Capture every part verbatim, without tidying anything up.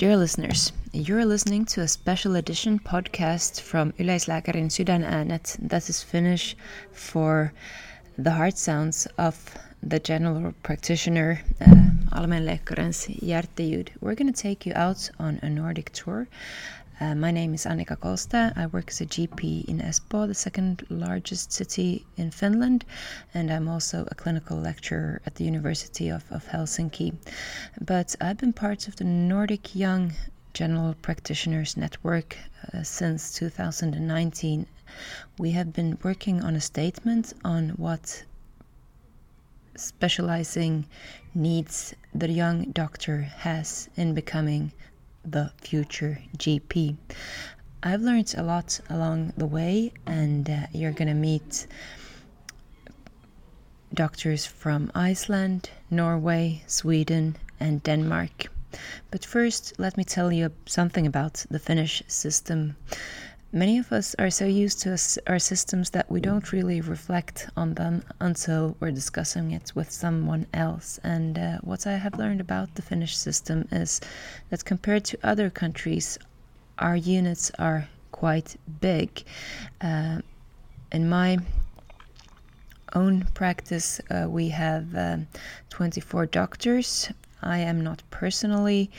Dear listeners, you're listening to a special edition podcast from Yleislääkärin Sydänäänet. That is Finnish for the heart sounds of the general practitioner, allmänläkarens uh, hjärteljud. We're going to take you out on a Nordic tour. Uh, my name is Annika Kolster. I work as a G P in Espoo, the second largest city in Finland, and I'm also a clinical lecturer at the University of, of Helsinki. But I've been part of the Nordic Young General Practitioners Network uh, since two thousand nineteen. We have been working on a statement on what specializing needs the young doctor has in becoming the future G P. I've learned a lot along the way, and uh, you're going to meet doctors from Iceland, Norway, Sweden, and Denmark. But first, let me tell you something about the Finnish system. Many of us are so used to our systems that we don't really reflect on them until we're discussing it with someone else. And uh, what I have learned about the Finnish system is that compared to other countries, our units are quite big. Uh, in my own practice, uh, we have uh, twenty-four doctors. I am not personally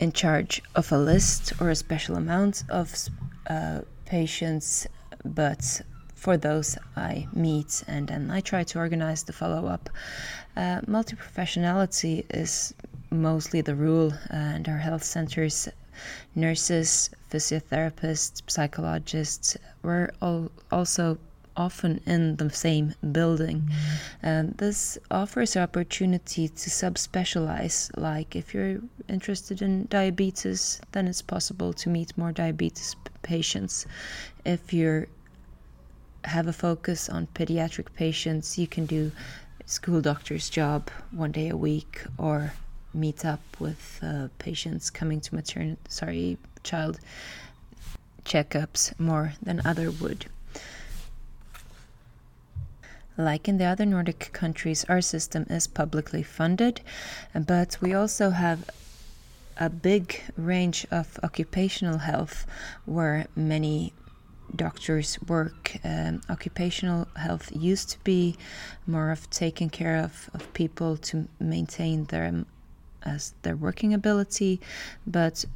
in charge of a list or a special amount of Uh, patients, but for those I meet, and then I try to organize the follow-up. Uh, multi-professionality is mostly the rule, uh, and our health centers, nurses, physiotherapists, psychologists, we're all also often in the same building. And um, this offers opportunity to subspecialize. Like if you're interested in diabetes, then it's possible to meet more diabetes p- patients. If you have a focus on pediatric patients, you can do school doctor's job one day a week, or meet up with uh, patients coming to maternity, sorry, child checkups more than other would. Like in the other Nordic countries, our system is publicly funded, but we also have a big range of occupational health where many doctors work. Um, occupational health used to be more of taking care of, of people to maintain their, as their working ability, but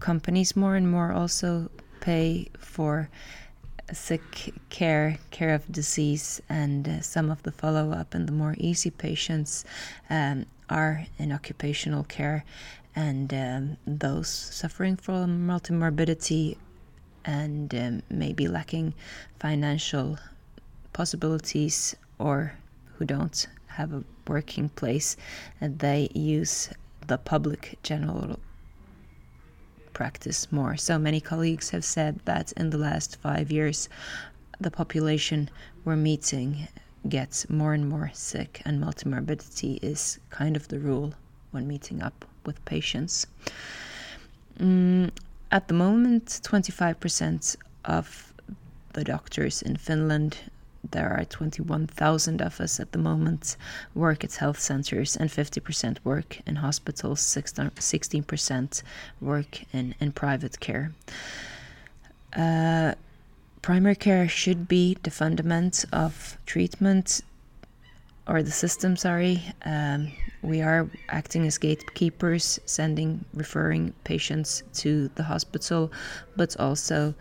companies more and more also pay for sick care, care of disease, and uh, some of the follow-up and the more easy patients um, are in occupational care, and um, those suffering from multimorbidity and um, maybe lacking financial possibilities, or who don't have a working place, and they use the public general practice more. So many colleagues have said that in the last five years, the population we're meeting gets more and more sick, and multimorbidity is kind of the rule when meeting up with patients. Um, at the moment, twenty-five percent of the doctors in Finland, there are twenty-one thousand of us at the moment, work at health centers, and fifty percent work in hospitals, sixteen percent work in, in private care. Uh, primary care should be the fundament of treatment, or the system, sorry. Um, we are acting as gatekeepers, sending, referring patients to the hospital, but also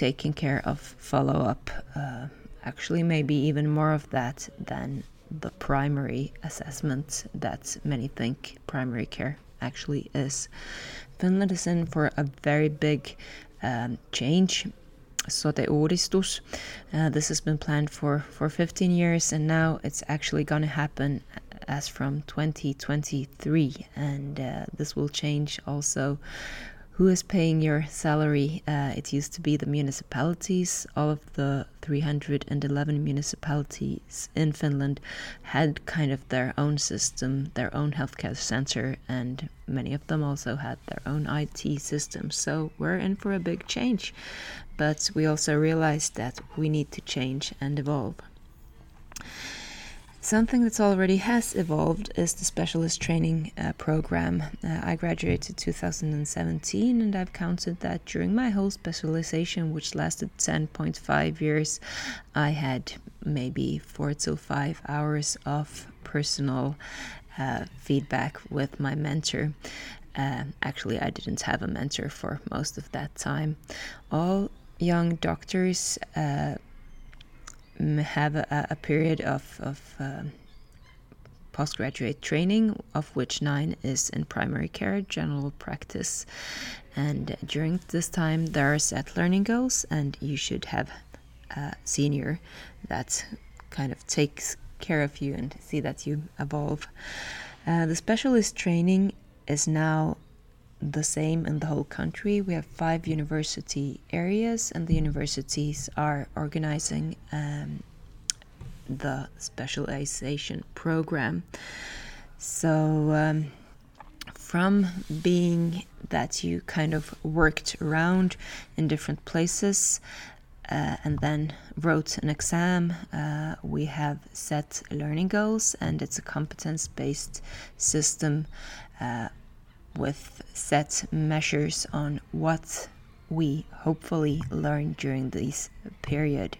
taking care of follow-up. Uh, Actually, maybe even more of that than the primary assessment that many think primary care actually is. Finland is in for a very big um, change, Sote-uudistus. Uh, this has been planned for, for fifteen years, and now it's actually going to happen as from twenty twenty-three. And uh, this will change also who is paying your salary. Uh, it used to be the municipalities. All of the three hundred eleven municipalities in Finland had kind of their own system, their own healthcare center, and many of them also had their own I T system. So we're in for a big change. But we also realized that we need to change and evolve. Something that's already has evolved is the specialist training uh, program. Uh, I graduated in two thousand seventeen, and I've counted that during my whole specialization, which lasted ten point five years, I had maybe four to five hours of personal uh, feedback with my mentor. Uh, actually, I didn't have a mentor for most of that time. All young doctors uh, have a, a period of, of uh, postgraduate training, of which nine is in primary care, general practice. And during this time, there are set learning goals, and you should have a senior that kind of takes care of you and see that you evolve. Uh, the specialist training is now the same in the whole country. We have five university areas, and the universities are organizing um, the specialization program. So um, from being that you kind of worked around in different places uh, and then wrote an exam, uh, we have set learning goals, and it's a competence-based system uh, with set measures on what we hopefully learn during this period.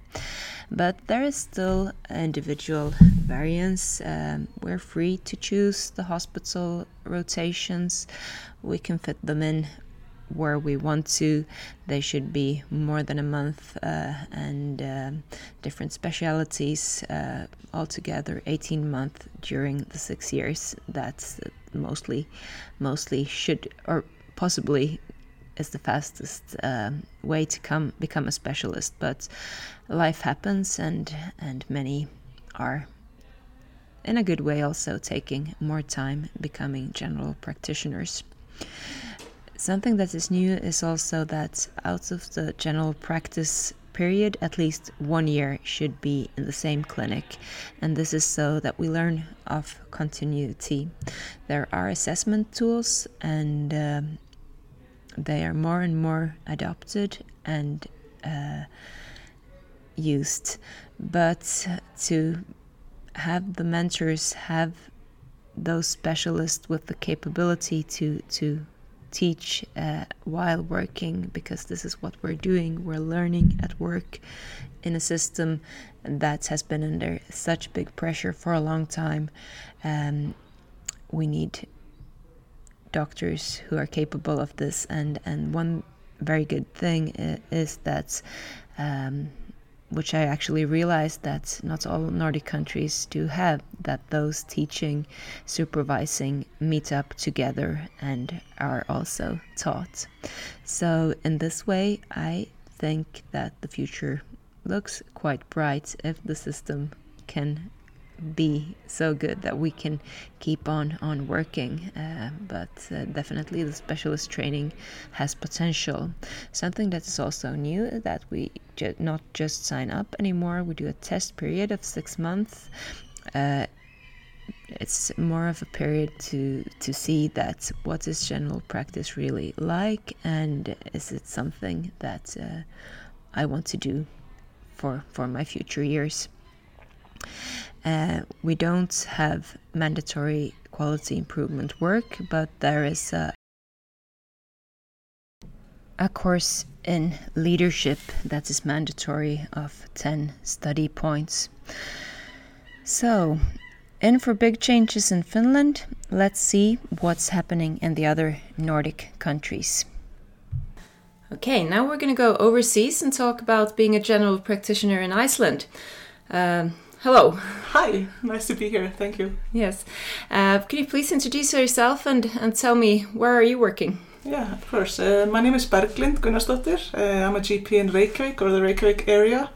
But there is still individual variance. Um, we're free to choose the hospital rotations. We can fit them in where we want to. They should be more than a month uh, and uh, different specialities, uh, altogether eighteen months during the six years. That's mostly mostly should, or possibly is the fastest uh, way to come become a specialist, but life happens, and and many are in a good way also taking more time becoming general practitioners. Something that is new is also that out of the general practice period, at least one year should be in the same clinic, and this is so that we learn of continuity. There are assessment tools, and um, they are more and more adopted and uh, used, but to have the mentors have those specialists with the capability to to teach uh, while working, because this is what we're doing. We're learning at work in a system that has been under such big pressure for a long time. Um, we need doctors who are capable of this, and, and one very good thing is that, um, which I actually realized that not all Nordic countries do have, that those teaching, supervising meet up together and are also taught. So in this way, I think that the future looks quite bright if the system can be so good that we can keep on, on working. Uh, but uh, definitely the specialist training has potential. Something that is also new is that we ju- not just sign up anymore. We do a test period of six months. Uh, it's more of a period to, to see that what is general practice really like, and is it something that uh, I want to do for, for my future years. Uh, we don't have mandatory quality improvement work, but there is a, a course in leadership that is mandatory of ten study points. So, in for big changes in Finland, let's see what's happening in the other Nordic countries. Okay, now we're going to go overseas and talk about being a general practitioner in Iceland. Um, Hello. Hi, nice to be here. Thank you. Yes. Uh, can you please introduce yourself and, and tell me, where are you working? Yeah, of course. Uh, my name is Berglind Gunnarsdottir. Uh, I'm a G P in Reykjavik, or the Reykjavik area.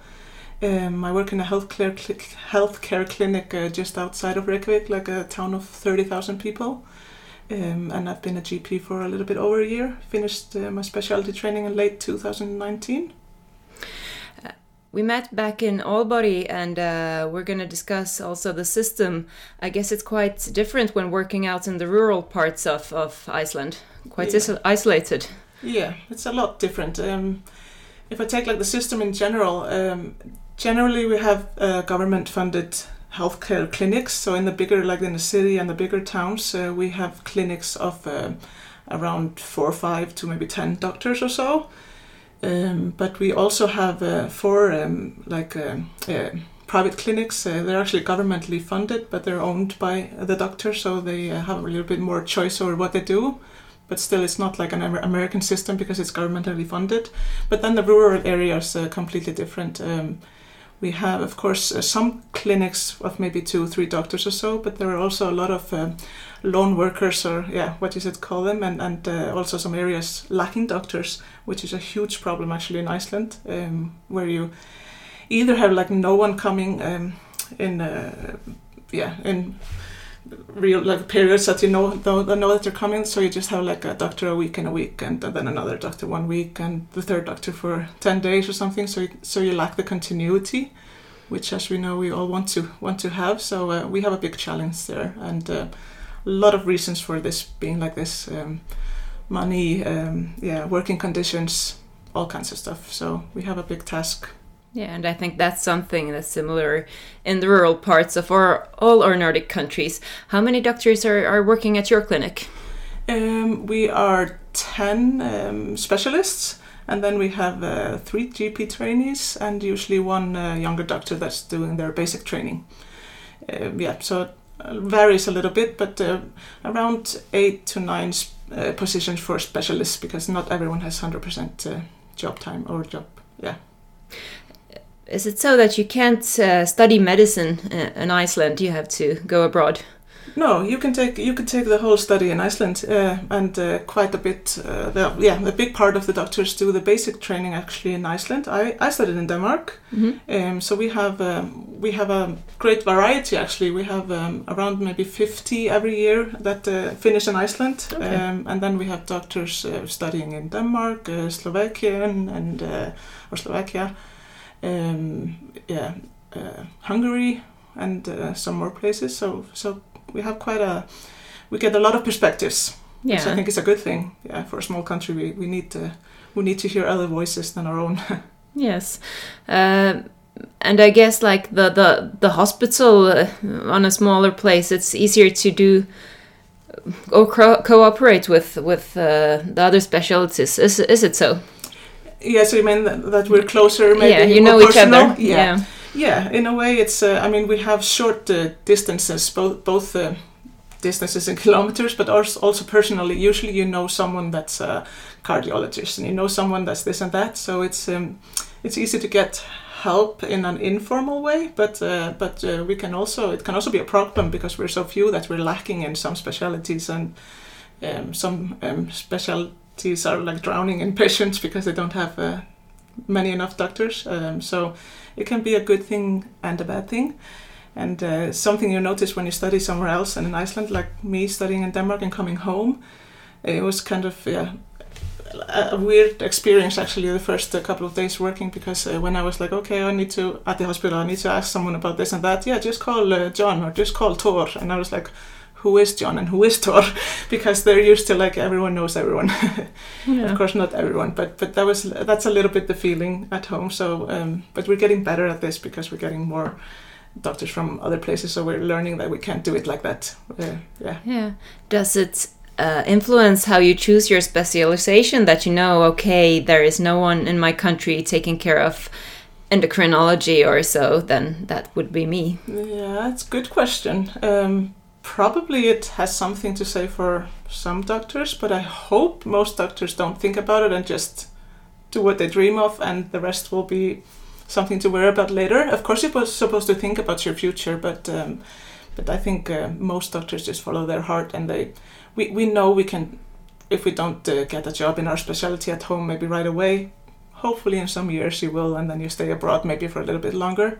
Um, I work in a healthcare, cl- healthcare clinic uh, just outside of Reykjavik, like a town of thirty thousand people. Um, and I've been a G P for a little bit over a year. Finished uh, my specialty training in late two thousand nineteen. We met back in Aalborg, and uh, we're going to discuss also the system. I guess it's quite different when working out in the rural parts of, of Iceland, quite yeah. is- isolated. Yeah, it's a lot different. Um, if I take like the system in general, um, generally we have uh, government-funded healthcare clinics. So in the bigger, like in the city and the bigger towns, uh, we have clinics of uh, around four or five to maybe ten doctors or so. Um, but we also have uh, four um, like uh, uh, private clinics. Uh, they're actually governmentally funded, but they're owned by the doctor, so they uh, have a little bit more choice over what they do. But still, it's not like an American system because it's governmentally funded. But then the rural areas are completely different. Um, we have, of course, uh, some clinics of maybe two or three doctors or so, but there are also a lot of uh, lone workers, or yeah, what is it call them, and, and uh, also some areas lacking doctors, which is a huge problem actually in Iceland, um, where you either have like no one coming um, in, uh, yeah, in... real like periods that you know they know that they're coming, so you just have like a doctor a week and a week, and then another doctor one week, and the third doctor for ten days or something. So you, so you lack the continuity, which as we know we all want to want to have. So uh, we have a big challenge there, and uh, a lot of reasons for this being like this: um, money, um, yeah, working conditions, all kinds of stuff. So we have a big task. Yeah, and I think that's something that's similar in the rural parts of our, all our Nordic countries. How many doctors are, are working at your clinic? Um, we are ten um, specialists, and then we have uh, three G P trainees and usually one uh, younger doctor that's doing their basic training. Uh, yeah, so it varies a little bit, but uh, around eight to nine sp- uh, positions for specialists, because not everyone has one hundred percent uh, job time or job, yeah. Is it so that you can't uh, study medicine in Iceland? You have to go abroad. No, you can take you can take the whole study in Iceland, uh, and uh, quite a bit. Uh, the, yeah, a big part of the doctors do the basic training actually in Iceland. I, I studied in Denmark, mm-hmm. um, so we have um, we have a great variety actually. We have um, around maybe fifty every year that uh, finish in Iceland, okay. um, and then we have doctors uh, studying in Denmark, uh, Slovakia, and uh, or Slovakia. Um, yeah, uh, Hungary and uh, some more places. So, so we have quite a, we get a lot of perspectives, yeah. Which I think is a good thing. Yeah, for a small country, we we need to we need to hear other voices than our own. Yes, uh, and I guess like the the the hospital uh, on a smaller place, it's easier to do or co- cooperate with with uh, the other specialties. Is is it so? Yeah, so you mean that, that we're closer, maybe yeah, you more know personal? Each other. Yeah. yeah, yeah. In a way, it's. Uh, I mean, we have short uh, distances, both both uh, distances in kilometers, but also, also personally. Usually, you know someone that's a cardiologist, and you know someone that's this and that. So it's um, it's easy to get help in an informal way, but uh, but uh, we can also it can also be a problem because we're so few that we're lacking in some specialties and um, some um, special. Are like drowning in patients because they don't have uh, many enough doctors. Um, so it can be a good thing and a bad thing. And uh, something you notice when you study somewhere else and in Iceland, like me studying in Denmark and coming home, it was kind of yeah, a weird experience actually the first couple of days working because uh, when I was like, okay, I need to, at the hospital, I need to ask someone about this and that. Yeah, just call uh, John or just call Tor. And I was like, who is John and who is Tor? Because they're used to like everyone knows everyone. Yeah. Of course, not everyone, but but that was that's a little bit the feeling at home. So, um, but we're getting better at this because we're getting more doctors from other places. So we're learning that we can't do it like that. Uh, yeah. Yeah. Does it uh, influence how you choose your specialization? That you know, okay, there is no one in my country taking care of endocrinology or so. Then that would be me. Yeah, that's a good question. Um, Probably it has something to say for some doctors, but I hope most doctors don't think about it and just do what they dream of, and the rest will be something to worry about later. Of course, you're supposed to think about your future, but um, but I think uh, most doctors just follow their heart, and they we, we know we can, if we don't uh, get a job in our specialty at home maybe right away, hopefully in some years you will, and then you stay abroad maybe for a little bit longer.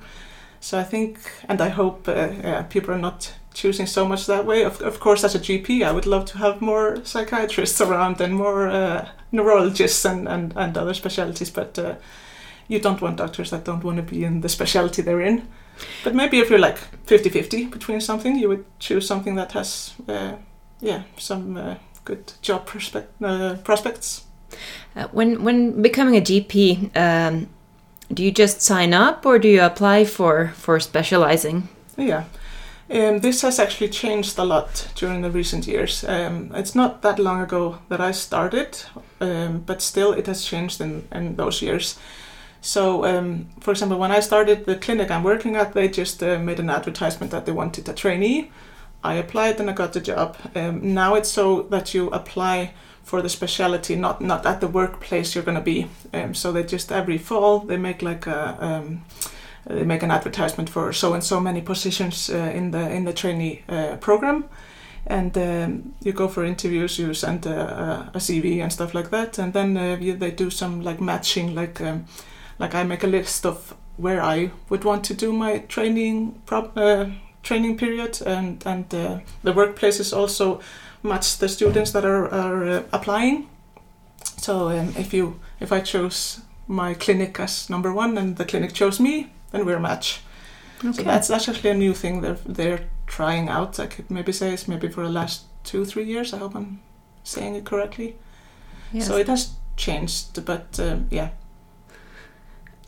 So I think, and I hope uh, yeah, people are not choosing so much that way. Of, of course, as a G P, I would love to have more psychiatrists around and more uh, neurologists and, and, and other specialties. But uh, you don't want doctors that don't want to be in the specialty they're in. But maybe if you're like fifty-fifty between something, you would choose something that has uh, yeah, some uh, good job prospect, uh, prospects. Uh, when, when becoming a G P... Um Do you just sign up or do you apply for, for specializing? Yeah. Um, this has actually changed a lot during the recent years. Um, it's not that long ago that I started, um, but still it has changed in, in those years. So, um, for example, when I started the clinic I'm working at, they just uh, made an advertisement that they wanted a trainee. I applied and I got the job. Um, now it's so that you apply for the specialty, not, not at the workplace you're going to be. Um, so they just every fall they make like a... Um, They make an advertisement for so and so many positions uh, in the in the trainee uh, program, and um, you go for interviews. You send a, a C V and stuff like that, and then uh, you, they do some like matching. Like um, like I make a list of where I would want to do my training prop, uh, training period, and and uh, the workplaces also match the students that are are uh, applying. So um, if you if I chose my clinic as number one and the clinic chose me, then we're a match. Okay. So that's, that's actually a new thing they're, they're trying out. I could maybe say it's maybe for the last two, three years. I hope I'm saying it correctly. Yes. So it has changed, but um, yeah.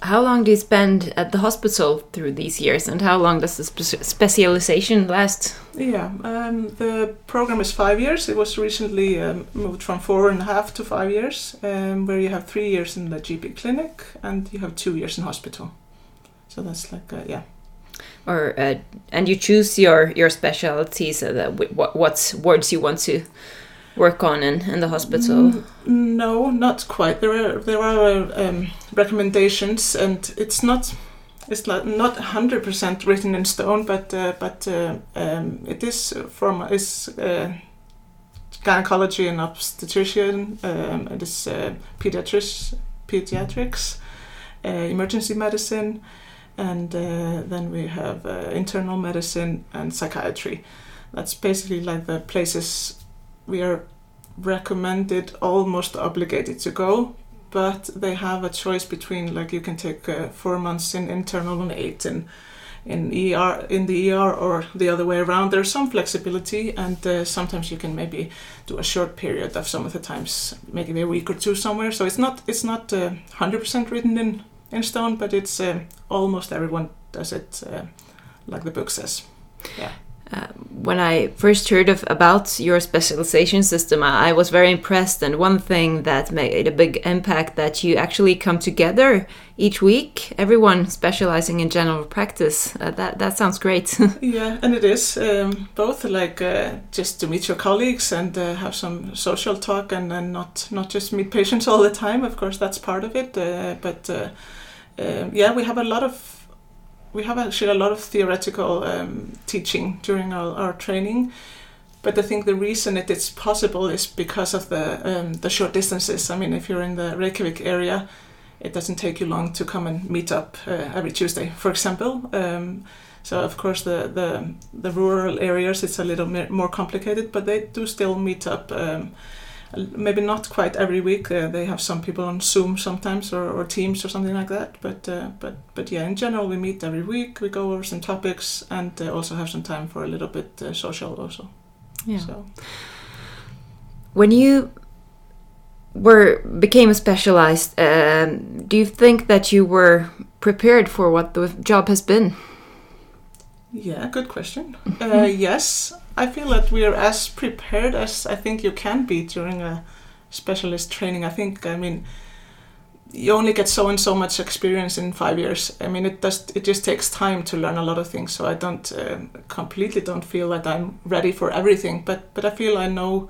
How long do you spend at the hospital through these years, and how long does the spe- specialization last? Yeah, um, the program is five years. It was recently um, moved from four and a half to five years, um, where you have three years in the G P clinic and you have two years in hospital. So that's like, uh, yeah. Or uh, and you choose your, your specialties, so that w- what what's wards you want to work on in, in the hospital? Mm, no, not quite. There are there are um, recommendations, and it's not it's not not one hundred percent written in stone, but uh, but uh, um, it is from is uh, gynecology and obstetrician. Um, it is uh, pediatrics, pediatrics, uh, emergency medicine. And uh, then we have uh, internal medicine and psychiatry. That's basically like the places we are recommended, almost obligated to go, but they have a choice between, like, you can take uh, four months in internal and eight in, in, E R, in the E R, or the other way around. There's some flexibility, and uh, sometimes you can maybe do a short period of some of the times, maybe a week or two somewhere. So it's not, it's not uh, one hundred percent written in. in stone, but it's uh, almost everyone does it uh, like the book says. Yeah. Uh, when I first heard of about your specialization system, I, I was very impressed, and one thing that made a big impact that you actually come together each week, everyone specializing in general practice. Uh, that that sounds great. Yeah, and it is um, both like uh, just to meet your colleagues and uh, have some social talk, and, and not not just meet patients all the time. Of course, that's part of it, uh, but uh, uh, yeah, we have a lot of. We have actually a lot of theoretical um, teaching during our, our training, but I think the reason it is possible is because of the um, the short distances. I mean, if you're in the Reykjavik area, it doesn't take you long to come and meet up uh, every Tuesday, for example. Um, so of course the, the the rural areas, it's a little more complicated, but they do still meet up. Um, Maybe not quite every week. Uh, they have some people on Zoom sometimes, or, or Teams or something like that. But uh, but but yeah, in general, we meet every week. We go over some topics, and uh, also have some time for a little bit uh, social also. Yeah. So. When you were became a specialized, um, do you think that you were prepared for what the job has been? Yeah, good question. Uh, yes. I feel that we are as prepared as I think you can be during a specialist training. I think, I mean, you only get so and so much experience in five years. I mean, it does. It just takes time to learn a lot of things. So I don't uh, completely don't feel that I'm ready for everything. But but I feel I know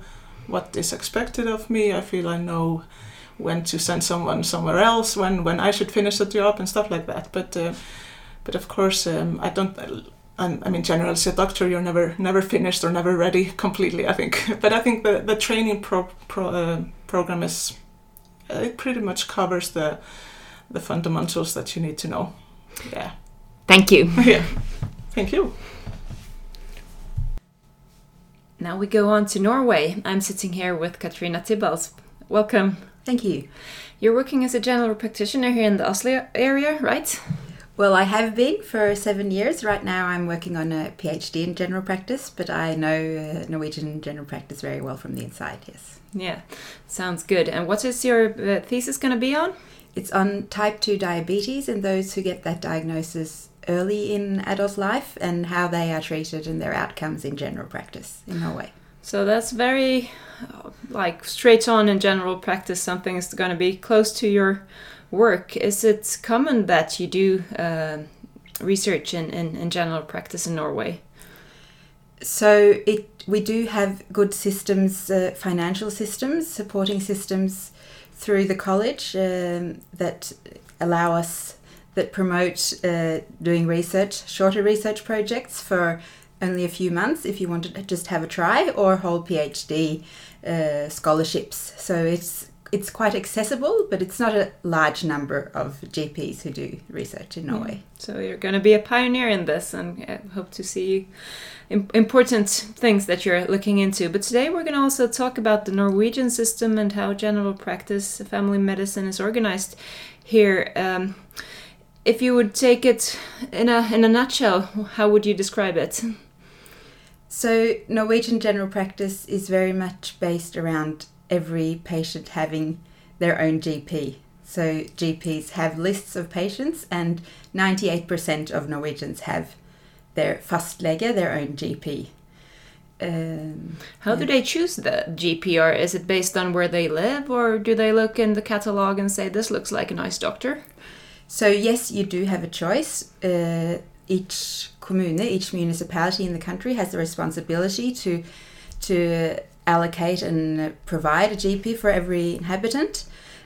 what is expected of me. I feel I know when to send someone somewhere else, when when I should finish the job and stuff like that. But uh, but of course, um, I don't. I mean, generally, as a doctor, you're never never finished or never ready completely, I think. But I think the, the training pro, pro, uh, program is, it pretty much covers the the fundamentals that you need to know. Yeah. Thank you. Yeah. Thank you. Now we go on to Norway. I'm sitting here with Katrina Tibbals. Welcome. Thank you. You're working as a general practitioner here in the Oslo area, right? Well, I have been for seven years. Right now I'm working on a P H D in general practice, but I know uh, Norwegian general practice very well from the inside, yes. Yeah, sounds good. And what is your uh, thesis going to be on? It's on type two diabetes and those who get that diagnosis early in adult life and how they are treated and their outcomes in general practice in Norway. So that's very like straight on in general practice, something is going to be close to your work. Is it common that you do uh, research in, in, in general practice in Norway? So it we do have good systems, uh, financial systems, supporting systems through the college um, that allow us, that promote uh, doing research, shorter research projects for only a few months if you want to just have a try, or whole PhD uh, scholarships. So it's it's quite accessible, but it's not a large number of G Ps who do research in Norway. So you're going to be a pioneer in this, and I hope to see important things that you're looking into. But today we're going to also talk about the Norwegian system and how general practice family medicine is organized here. Um, if you would take it in a in a nutshell, how would you describe it? So Norwegian general practice is very much based around every patient having their own G P. So G Ps have lists of patients, and ninety-eight percent of Norwegians have their fastlege, their own G P. Um, How yeah. do they choose the G P? Or is it based on where they live, or do they look in the catalogue and say, this looks like a nice doctor? So yes, you do have a choice. Uh, each kommune, each municipality in the country has the responsibility to to allocate and provide a G P for every inhabitant.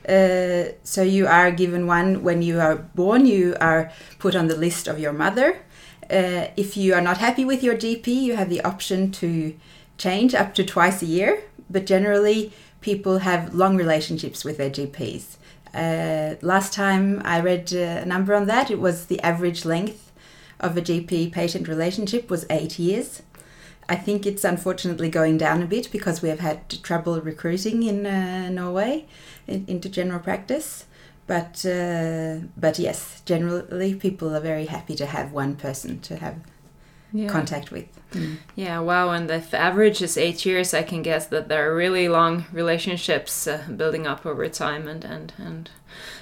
Uh, so you are given one when you are born. You are put on the list of your mother. Uh, if you are not happy with your G P, you have the option to change up to twice a year. But generally, people have long relationships with their G Ps. Uh, last time I read a number on that, it was the average length of a G P-patient relationship was eight years. I think it's unfortunately going down a bit because we have had trouble recruiting in uh, Norway in, into general practice. But uh, but yes, generally people are very happy to have one person to have yeah. contact with. Mm. Yeah, wow. And if the average is eight years, I can guess that there are really long relationships uh, building up over time and, and, and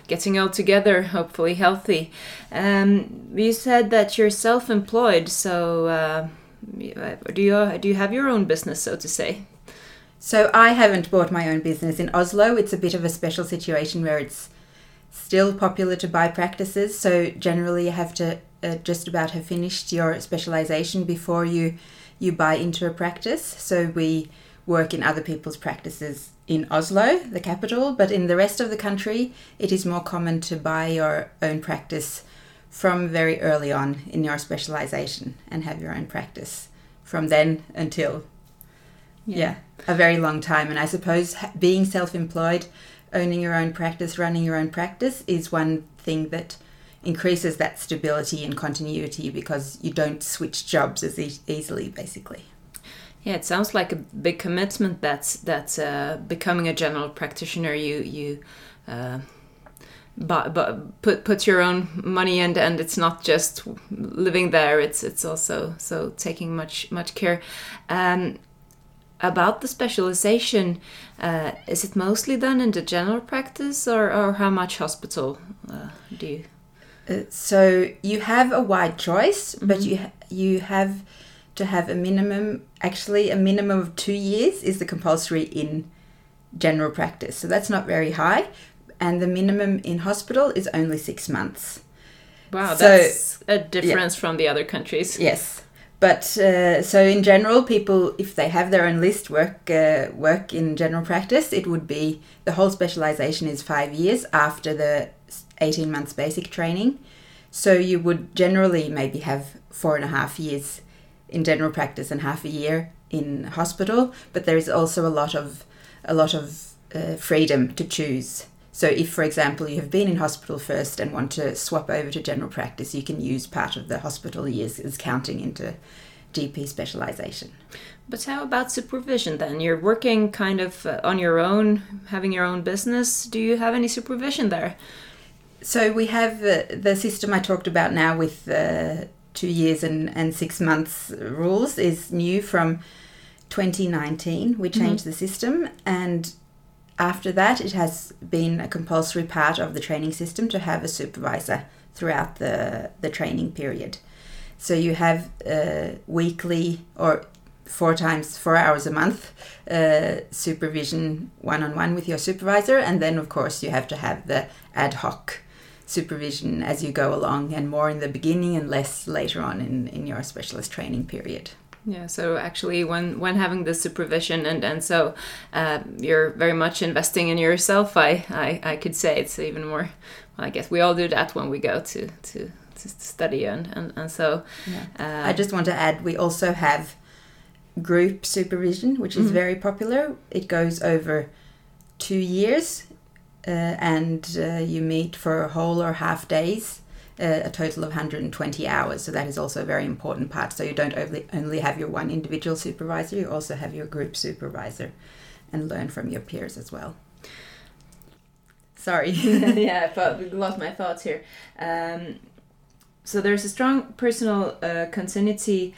getting all together, hopefully healthy. Um, you said that you're self-employed, so... Uh, Do you do you have your own business, so to say? So I haven't bought my own business. In Oslo, it's a bit of a special situation where it's still popular to buy practices. So generally, you have to uh, just about have finished your specialization before you you buy into a practice. So we work in other people's practices in Oslo, the capital, but in the rest of the country, it is more common to buy your own practice from very early on in your specialization and have your own practice from then until, yeah, yeah a very long time. And I suppose being self-employed, owning your own practice, running your own practice is one thing that increases that stability and continuity because you don't switch jobs as e- easily, basically. Yeah, it sounds like a big commitment that's, that's uh, becoming a general practitioner. You... you uh... But, but put put your own money in, and it's not just living there. It's it's also so taking much much care. Um, about the specialization, uh, is it mostly done in the general practice, or, or how much hospital uh, do you? Uh, so you have a wide choice, mm-hmm. but you ha- you have to have a minimum. Actually, a minimum of two years is the compulsory in general practice. So that's not very high. And the minimum in hospital is only six months. Wow, so, that's a difference yeah. from the other countries. Yes, but uh, so in general, people, if they have their own list, work uh, work in general practice, it would be the whole specialization is five years after the eighteen months basic training. So you would generally maybe have four and a half years in general practice and half a year in hospital. But there is also a lot of a lot of uh, freedom to choose. So if, for example, you have been in hospital first and want to swap over to general practice, you can use part of the hospital years as counting into G P specialization. But how about supervision then? You're working kind of on your own, having your own business. Do you have any supervision there? So we have uh, the system I talked about now with uh, two years and, and six months rules is new from twenty nineteen. We changed mm-hmm. the system, and after that, it has been a compulsory part of the training system to have a supervisor throughout the, the training period. So you have uh, weekly or four times, four hours a month, uh, supervision one-on-one with your supervisor. And then, of course, you have to have the ad hoc supervision as you go along, and more in the beginning and less later on in, in your specialist training period. Yeah, so actually when, when having this supervision and, and so uh, you're very much investing in yourself, I, I, I could say it's even more, well, I guess we all do that when we go to, to, to study and, and, and so. Yeah. Uh, I just want to add, we also have group supervision, which is mm-hmm. very popular. It goes over two years uh, and uh, you meet for a whole or half days. Uh, a total of one hundred twenty hours. So that is also a very important part. So you don't only, only have your one individual supervisor, you also have your group supervisor and learn from your peers as well. Sorry. Yeah, I lost my thoughts here. Um, so there's a strong personal uh, continuity.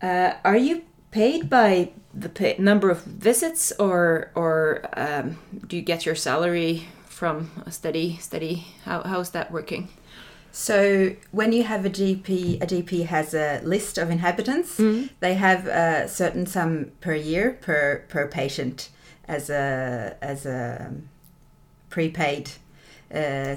Uh, are you paid by the pay- number of visits or, or um, do you get your salary from a study, study? How, how is that working? So when you have a G P, a G P has a list of inhabitants. Mm-hmm. They have a certain sum per year per per patient as a as a prepaid uh, uh,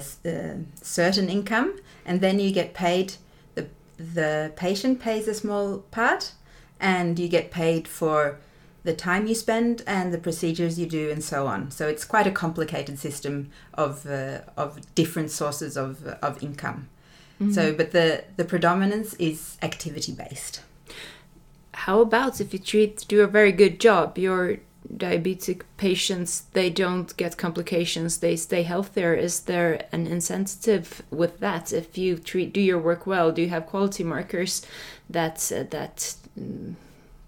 certain income, and then you get paid. the The patient pays a small part, and you get paid for the time you spend and the procedures you do and so on. So it's quite a complicated system of uh, of different sources of of income. Mm-hmm. So, but the, the predominance is activity-based. How about if you treat, do a very good job, your diabetic patients, they don't get complications, they stay healthier. Is there an incentive with that? If you treat, do your work well, do you have quality markers that uh, that um,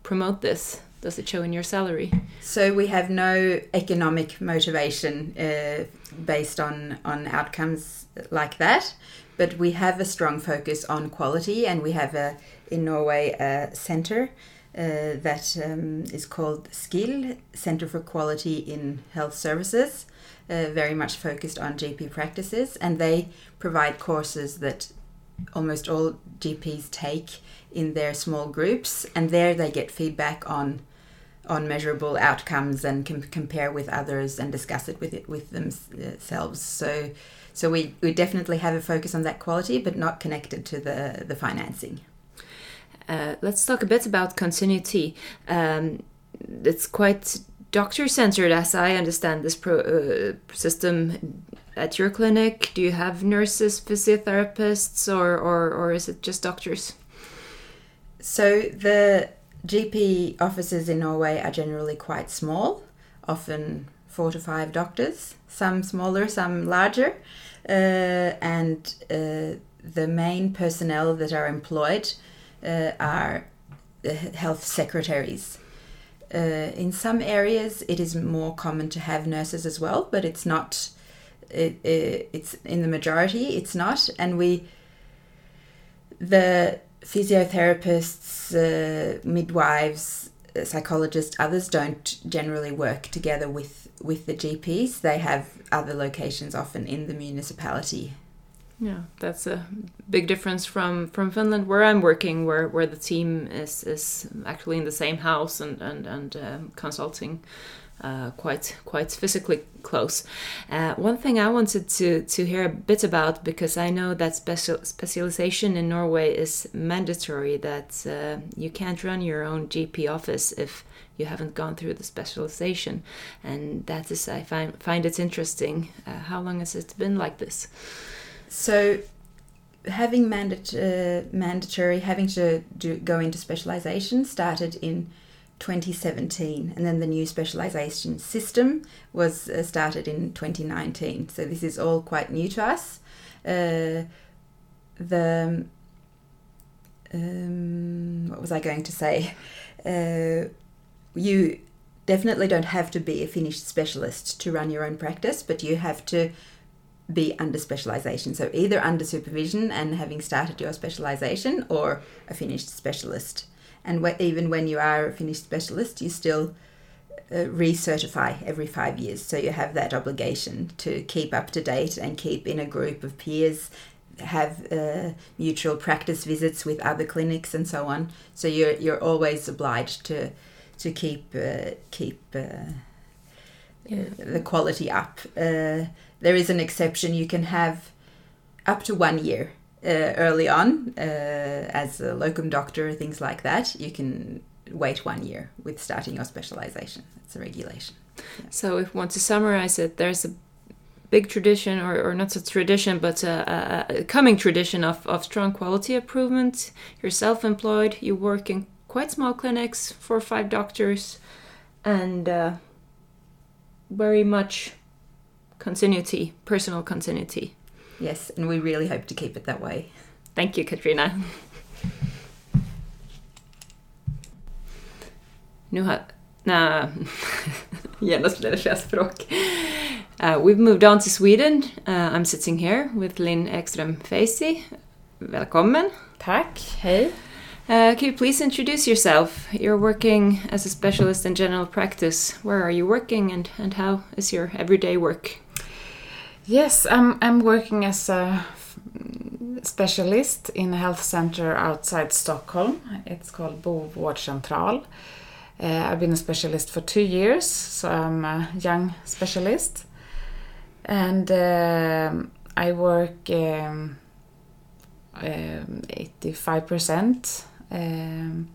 promote this? Does it show in your salary? So we have no economic motivation uh, based on, on outcomes like that, but we have a strong focus on quality, and we have a in Norway a center uh, that um, is called SKIL, Center for Quality in Health Services, uh, very much focused on G P practices, and they provide courses that almost all G Ps take in their small groups, and there they get feedback on on measurable outcomes and can compare with others and discuss it with it with themselves. So, so we, we definitely have a focus on that quality, but not connected to the the financing. Uh, let's talk a bit about continuity. Um, it's quite doctor-centered, as I understand this pro, uh, system. At your clinic, do you have nurses, physiotherapists, or or, or is it just doctors? So the G P offices in Norway are generally quite small, often four to five doctors, some smaller, some larger. Uh, and uh, the main personnel that are employed uh, are the health secretaries. Uh, in some areas, it is more common to have nurses as well, but it's not, it, it, it's in the majority, it's not. And we, the physiotherapists, uh, midwives, psychologists, others don't generally work together with, with the G Ps. They have other locations, often in the municipality. Yeah, that's a big difference from, from Finland, where I'm working, where, where the team is, is actually in the same house and, and, and um, consulting uh, quite quite physically close. Uh, one thing I wanted to, to hear a bit about, because I know that special, specialization in Norway is mandatory, that uh, you can't run your own G P office if you haven't gone through the specialization. And that is, I find, find it interesting. Uh, how long has it been like this? So having mandate, uh, mandatory, having to do, go into specialization started in twenty seventeen, and then the new specialization system was uh, started in twenty nineteen. So this is all quite new to us. Uh, the um, what was I going to say? Uh, you definitely don't have to be a finished specialist to run your own practice, but you have to be under specialization. So either under supervision and having started your specialization, or a finished specialist. And wh- even when you are a finished specialist, you still uh, recertify every five years. So you have that obligation to keep up to date and keep in a group of peers have uh, mutual practice visits with other clinics and so on. So you're you're always obliged to to keep uh, keep uh, yeah. the quality up. Uh, there is an exception. You can have up to one year uh, early on uh, as a locum doctor, things like that. You can wait one year with starting your specialization. That's a regulation. Yeah. So if we want to summarize it, there's a big tradition, or, or not a tradition, but a, a, a coming tradition of, of strong quality improvement. You're self-employed, you work in quite small clinics, four or five doctors, and uh, very much continuity, personal continuity. Yes, and we really hope to keep it that way. Thank you, Katrina. Nu har... Nah. Genast blev det känslospråk. Uh, we've moved on to Sweden. Uh, I'm sitting here with Linn Ekström-Feyzi. Välkommen. Tack, hej. Uh, can you please introduce yourself? You're working as a specialist in general practice. Where are you working, and, and how is your everyday work? Yes, I'm I'm working as a specialist in a health center outside Stockholm. It's called Vårdcentral. Uh, I've been a specialist for two years, so I'm a young specialist. And uh, I work um, um, eighty-five percent um,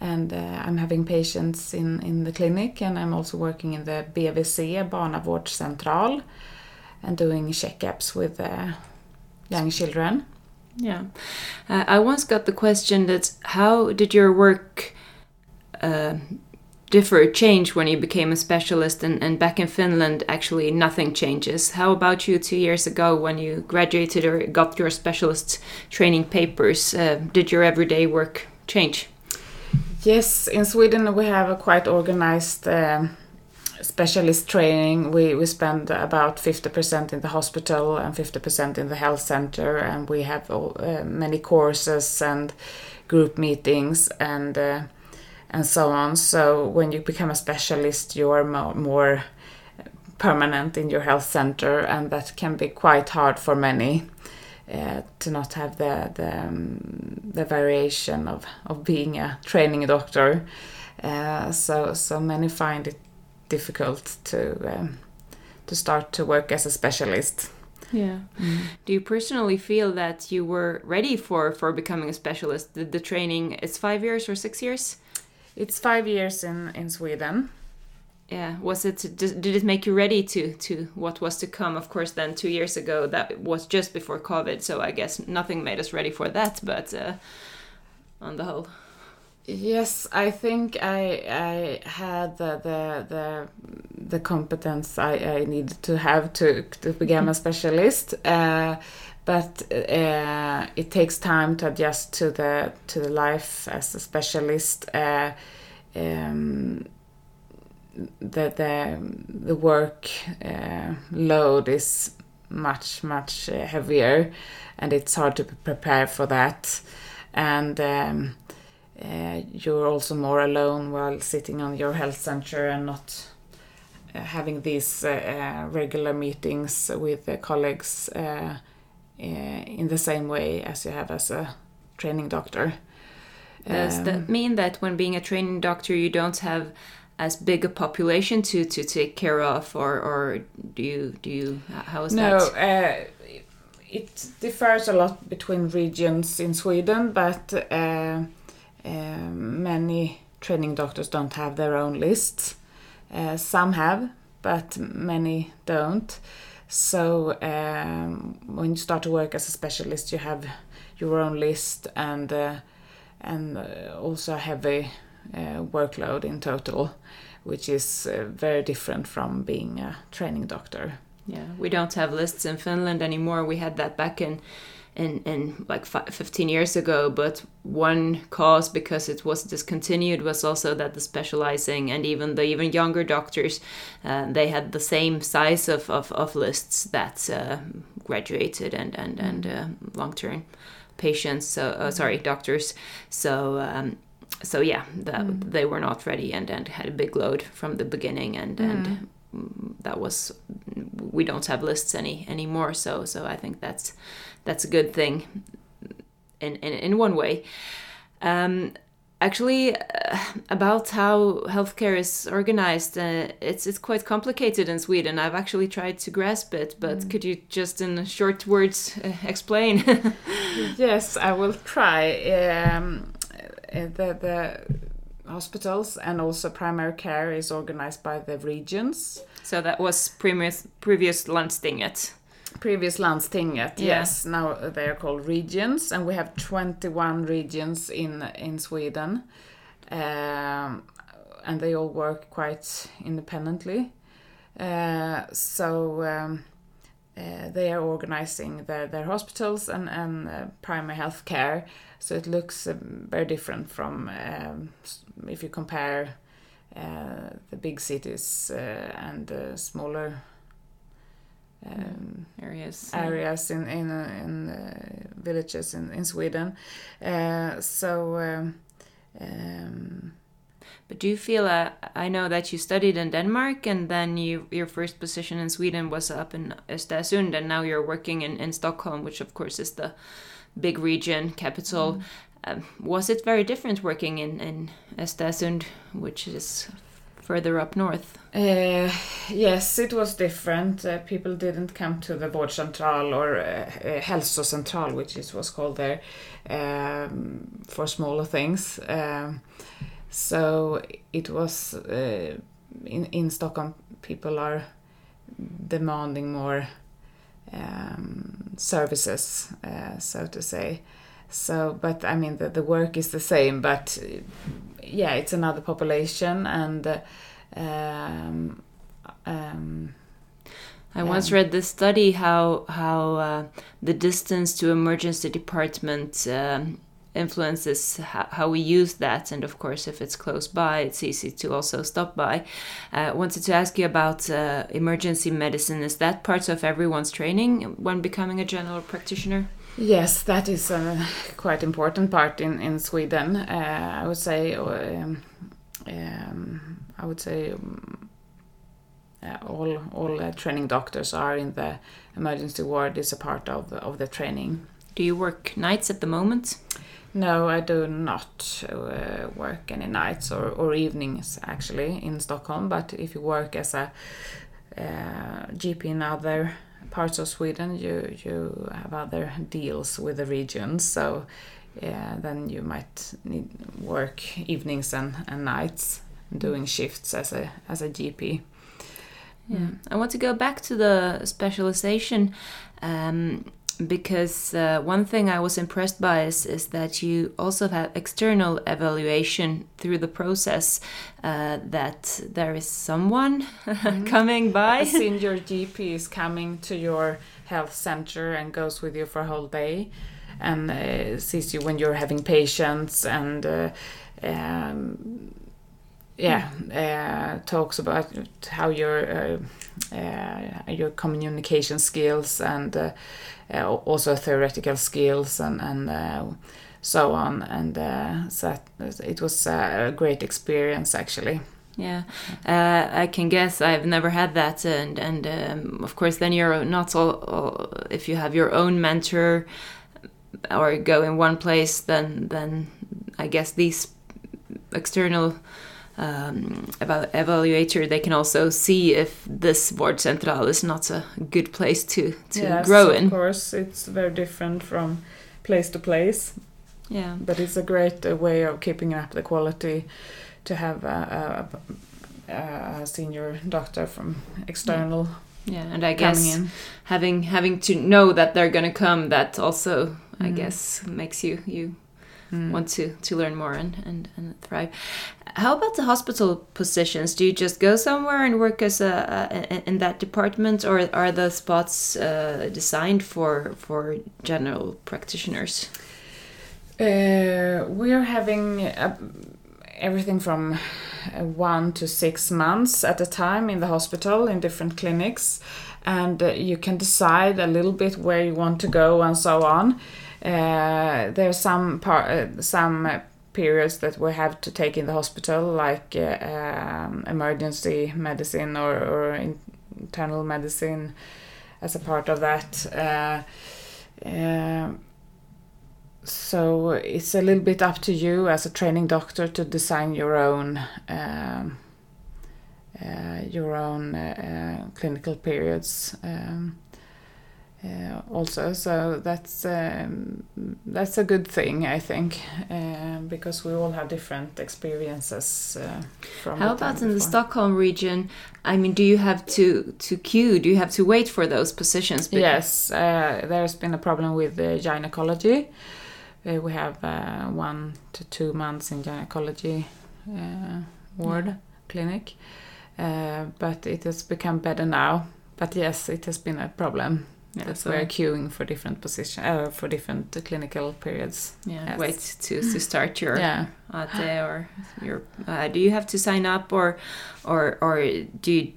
and uh, I'm having patients in, in the clinic, and I'm also working in the B V C, Barnavårdcentral, and doing checkups with uh, young children. Yeah. Uh, I once got the question that how did your work uh, differ, change when you became a specialist, and, and back in Finland actually nothing changes. How about you two years ago when you graduated or got your specialist training papers? Uh, did your everyday work change? Yes, in Sweden we have a quite organized um, specialist training. We, we spend about fifty percent in the hospital and fifty percent in the health center, and we have all, uh, many courses and group meetings and uh, and so on. So when you become a specialist, you're mo- more permanent in your health center, and that can be quite hard for many uh, to not have the the, um, the variation of, of being a training doctor. Uh, so so many find it difficult to um, to start to work as a specialist. Yeah. Mm. Do you personally feel that you were ready for, for becoming a specialist? The, the training is five years or six years? It's five years in, in Sweden. Yeah, was it? Did it make you ready to, to what was to come? Of course, then two years ago, that was just before COVID, so I guess nothing made us ready for that. But uh, on the whole, yes, I think I I had the the the, the competence I, I needed to have to to become a specialist. Uh, But uh, it takes time to adjust to the to the life as a specialist. Uh, um, the the the work uh, load is much much heavier, and it's hard to prepare for that. And um, uh, you're also more alone while sitting on your health center and not uh, having these uh, regular meetings with uh, colleagues. Uh, in the same way as you have as a training doctor. Does um, that mean that when being a training doctor you don't have as big a population to, to take care of, or, or do you, do you, how is no, that? No, uh, it differs a lot between regions in Sweden, but uh, uh, many training doctors don't have their own lists. Uh, some have, but many don't. So um, when you start to work as a specialist, you have your own list and uh, and uh, also a heavy uh, workload in total, which is uh, very different from being a training doctor. Yeah, we don't have lists in Finland anymore. We had that back in in, in like fifteen years ago, but one cause because it was discontinued was also that the specializing and even the even younger doctors, uh, they had the same size of, of, of lists that uh, graduated and, and, and uh, long-term patients, so uh, sorry, doctors. So um, so yeah, that, mm. they were not ready and, and had a big load from the beginning, and, mm. and that was we don't have lists any anymore. So so I think that's that's a good thing in in, in one way. Um, Actually, uh, about how healthcare is organized, uh, it's it's quite complicated in Sweden. I've actually tried to grasp it, but mm. could you just in short words uh, explain? Yes, I will try. Um, the, the hospitals and also primary care is organized by the regions. So that was previous, previous Landstinget. Previous Landstinget, yeah. Yes. Now they are called regions, and we have twenty-one regions in in Sweden, um, and they all work quite independently. Uh, so um, uh, they are organizing their, their hospitals and and uh, primary health care. So it looks uh, very different from um, if you compare uh, the big cities uh, and the smaller. Um, areas areas in in in uh, villages in, in Sweden, uh, so. Um, um, but do you feel? Uh, I know that you studied in Denmark, and then you your first position in Sweden was up in Östersund, and now you're working in, in Stockholm, which of course is the big region capital. Mm. Um, was it very different working in in Östersund, which is further up north? Uh, yes, it was different. Uh, people didn't come to the Vårdcentral or uh, Hälsocentral, which is was called there, um, for smaller things. Um, so it was uh, in in Stockholm. People are demanding more um, services, uh, so to say. So, but I mean, the, the work is the same, but yeah, it's another population, and uh, um, um, I um, once read this study how how uh, the distance to emergency department um, influences how, how we use that, and of course, if it's close by, it's easy to also stop by. I uh, wanted to ask you about uh, emergency medicine. Is that part of everyone's training when becoming a general practitioner? Yes, that is a quite important part in in Sweden. Uh, I would say, um, um, I would say, um, uh, all all uh, training doctors are in the emergency ward is a part of of the training. Do you work nights at the moment? No, I do not uh, work any nights or or evenings actually in Stockholm. But if you work as a uh, G P in other parts of Sweden, you you have other deals with the regions, so yeah, then you might need work evenings and, and nights, doing shifts as a as a G P. Yeah, I want to go back to the specialization, um, because uh, one thing I was impressed by is is that you also have external evaluation through the process. Uh, that there is someone mm-hmm. coming by. A senior G P is coming to your health center and goes with you for a whole day, and uh, sees you when you're having patients, and uh, um, yeah, uh, talks about how your uh, uh, your communication skills and uh, uh, also theoretical skills and and. Uh, so on, and uh, so it was a great experience actually. Yeah, uh, I can guess. I've never had that, and and um, of course then you're not all, all if you have your own mentor or go in one place, then then I guess these external um, evaluator, they can also see if this Vårdcentral is not a good place to, to yes, grow in. Of course, it's very different from place to place. Yeah, but it's a great uh, way of keeping up the quality to have a, a, a senior doctor from external. Yeah, and I guess in. having having to know that they're going to come, that also mm. I guess makes you you mm. want to, to learn more and, and, and thrive. How about the hospital positions? Do you just go somewhere and work as a, a in that department, or are the spots uh, designed for for general practitioners? Uh, we are having uh, everything from uh, one to six months at a time in the hospital in different clinics, and uh, you can decide a little bit where you want to go and so on. Uh, there are some par- uh, some uh, periods that we have to take in the hospital, like uh, um, emergency medicine or, or in internal medicine as a part of that. Uh, uh, so it's a little bit up to you as a training doctor to design your own um, uh, your own uh, uh, clinical periods. Um, Uh, also, so that's um, that's a good thing, I think, uh, because we all have different experiences. Uh, from How about in before. The Stockholm region? I mean, do you have to, to queue? Do you have to wait for those positions? Because yes, uh, there's been a problem with uh, gynecology. Uh, we have uh, one to two months in gynecology uh, ward yeah. clinic, uh, but it has become better now. But yes, it has been a problem. Yeah, that's so we're queuing for different position, uh, for different uh, clinical periods. Yeah, yes. Wait to to start your yeah. A T or your. Uh, do you have to sign up or, or or do you,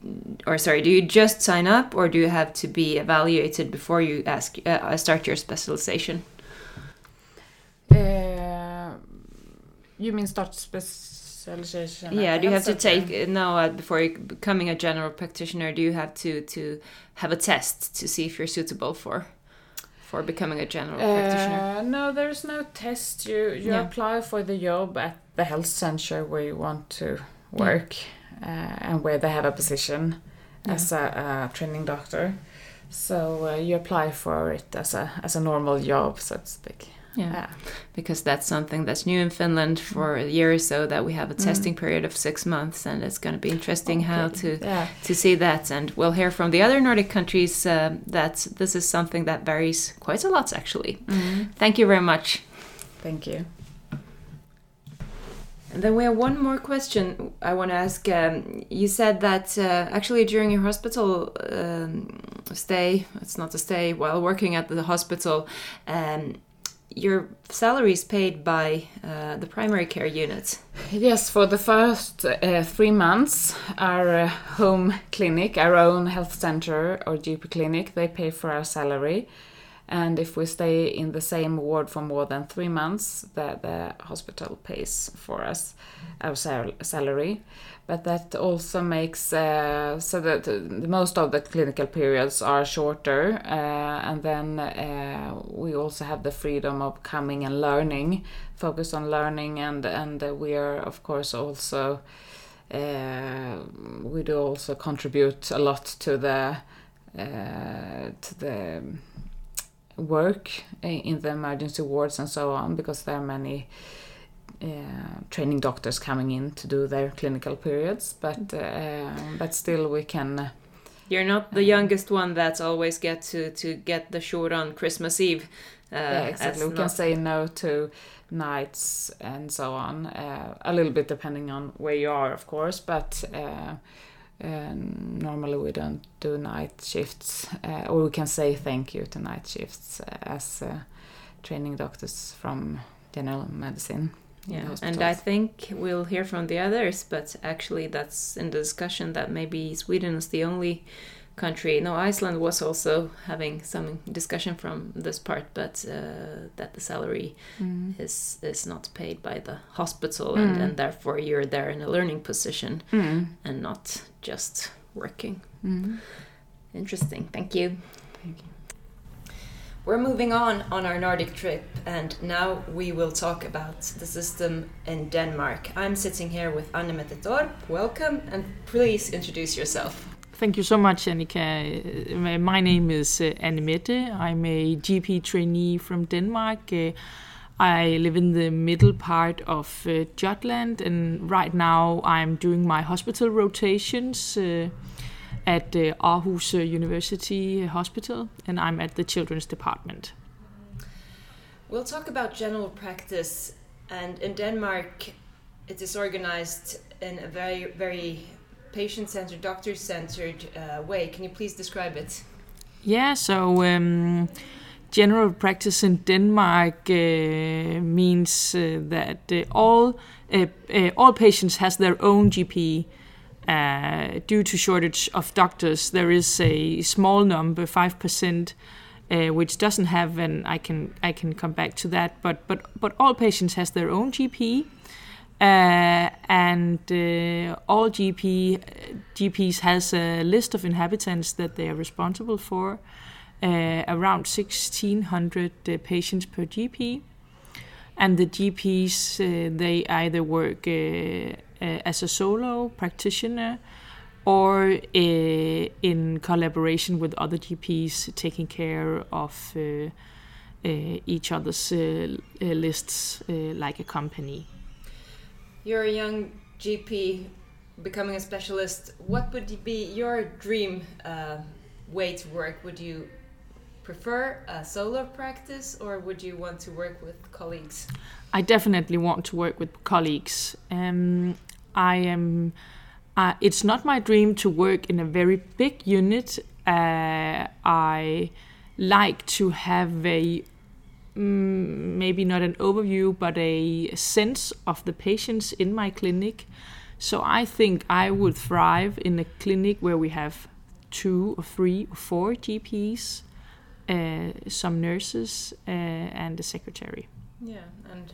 or sorry, do you just sign up or do you have to be evaluated before you ask uh, start your specialization? Uh, you mean start specialization? Yeah, do you have to take uh, no uh, before you becoming a general practitioner? Do you have to to have a test to see if you're suitable for for becoming a general uh, practitioner? No, there's no test. You you yeah. apply for the job at the health center where you want to work yeah. uh, and where they have a position yeah. as a, a training doctor. So uh, you apply for it as a as a normal job, so to speak. Yeah. yeah, because that's something that's new in Finland for a year or so, that we have a testing mm. period of six months, and it's going to be interesting okay. how to yeah. to see that. And we'll hear from the other Nordic countries uh, that this is something that varies quite a lot, actually. Mm. Thank you very much. Thank you. And then we have one more question I want to ask. Um, you said that uh, actually during your hospital um, stay, it's not a stay, while working at the hospital, um, your salary is paid by uh, the primary care unit. Yes, for the first uh, three months, our uh, home clinic, our own health center or G P clinic, they pay for our salary. And if we stay in the same ward for more than three months, the, the hospital pays for us our sal- salary. But that also makes uh, so that the, most of the clinical periods are shorter, uh, and then uh, we also have the freedom of coming and learning, focus on learning, and and we are of course also uh, we do also contribute a lot to the uh, to the. work in the emergency wards and so on, because there are many uh, training doctors coming in to do their clinical periods, but uh, but still we can. You're not the youngest one that's always get to to get the short on Christmas Eve. Uh, yeah, exactly. We not... can say no to nights and so on, uh, a little bit depending on where you are, of course, but. Uh, Um, normally we don't do night shifts, uh, or we can say thank you to night shifts uh, as uh, training doctors from general medicine. Yeah, and I think we'll hear from the others, but actually that's in the discussion that maybe Sweden is the only country. No, Iceland was also having some discussion from this part, but uh, that the salary mm. is is not paid by the hospital, mm. and, and therefore you're there in a learning position mm. and not just working. Mm. Interesting. Thank you. Thank you. We're moving on on our Nordic trip, and now we will talk about the system in Denmark. I'm sitting here with Anne Mette Torp. Welcome, and please introduce yourself. Thank you so much, Annika. My name is uh, Anne Mette. I'm a G P trainee from Denmark. Uh, I live in the middle part of uh, Jutland, and right now I'm doing my hospital rotations uh, at uh, Aarhus University Hospital, and I'm at the children's department. We'll talk about general practice, and in Denmark it is organized in a very, very patient-centered, doctor-centered uh, way. Can you please describe it? Yeah, so um, general practice in Denmark uh, means uh, that uh, all uh, uh, all patients has their own G P. Uh, due to shortage of doctors, there is a small number, five percent, uh, which doesn't have. And I can I can come back to that. But but but all patients has their own G P. Uh, and uh, all G P, G Ps has a list of inhabitants that they are responsible for, uh, around sixteen hundred uh, patients per G P. And the G Ps, uh, they either work uh, uh, as a solo practitioner or uh, in collaboration with other G Ps taking care of uh, uh, each other's uh, lists uh, like a company. You're a young G P becoming a specialist. What would be your dream uh, way to work? Would you prefer a solo practice or would you want to work with colleagues? I definitely want to work with colleagues. Um, I am. Uh, it's not my dream to work in a very big unit. Uh, I like to have a maybe not an overview, but a sense of the patients in my clinic. So I think I would thrive in a clinic where we have two or three or four G Ps, uh, some nurses, uh, and a secretary. Yeah, and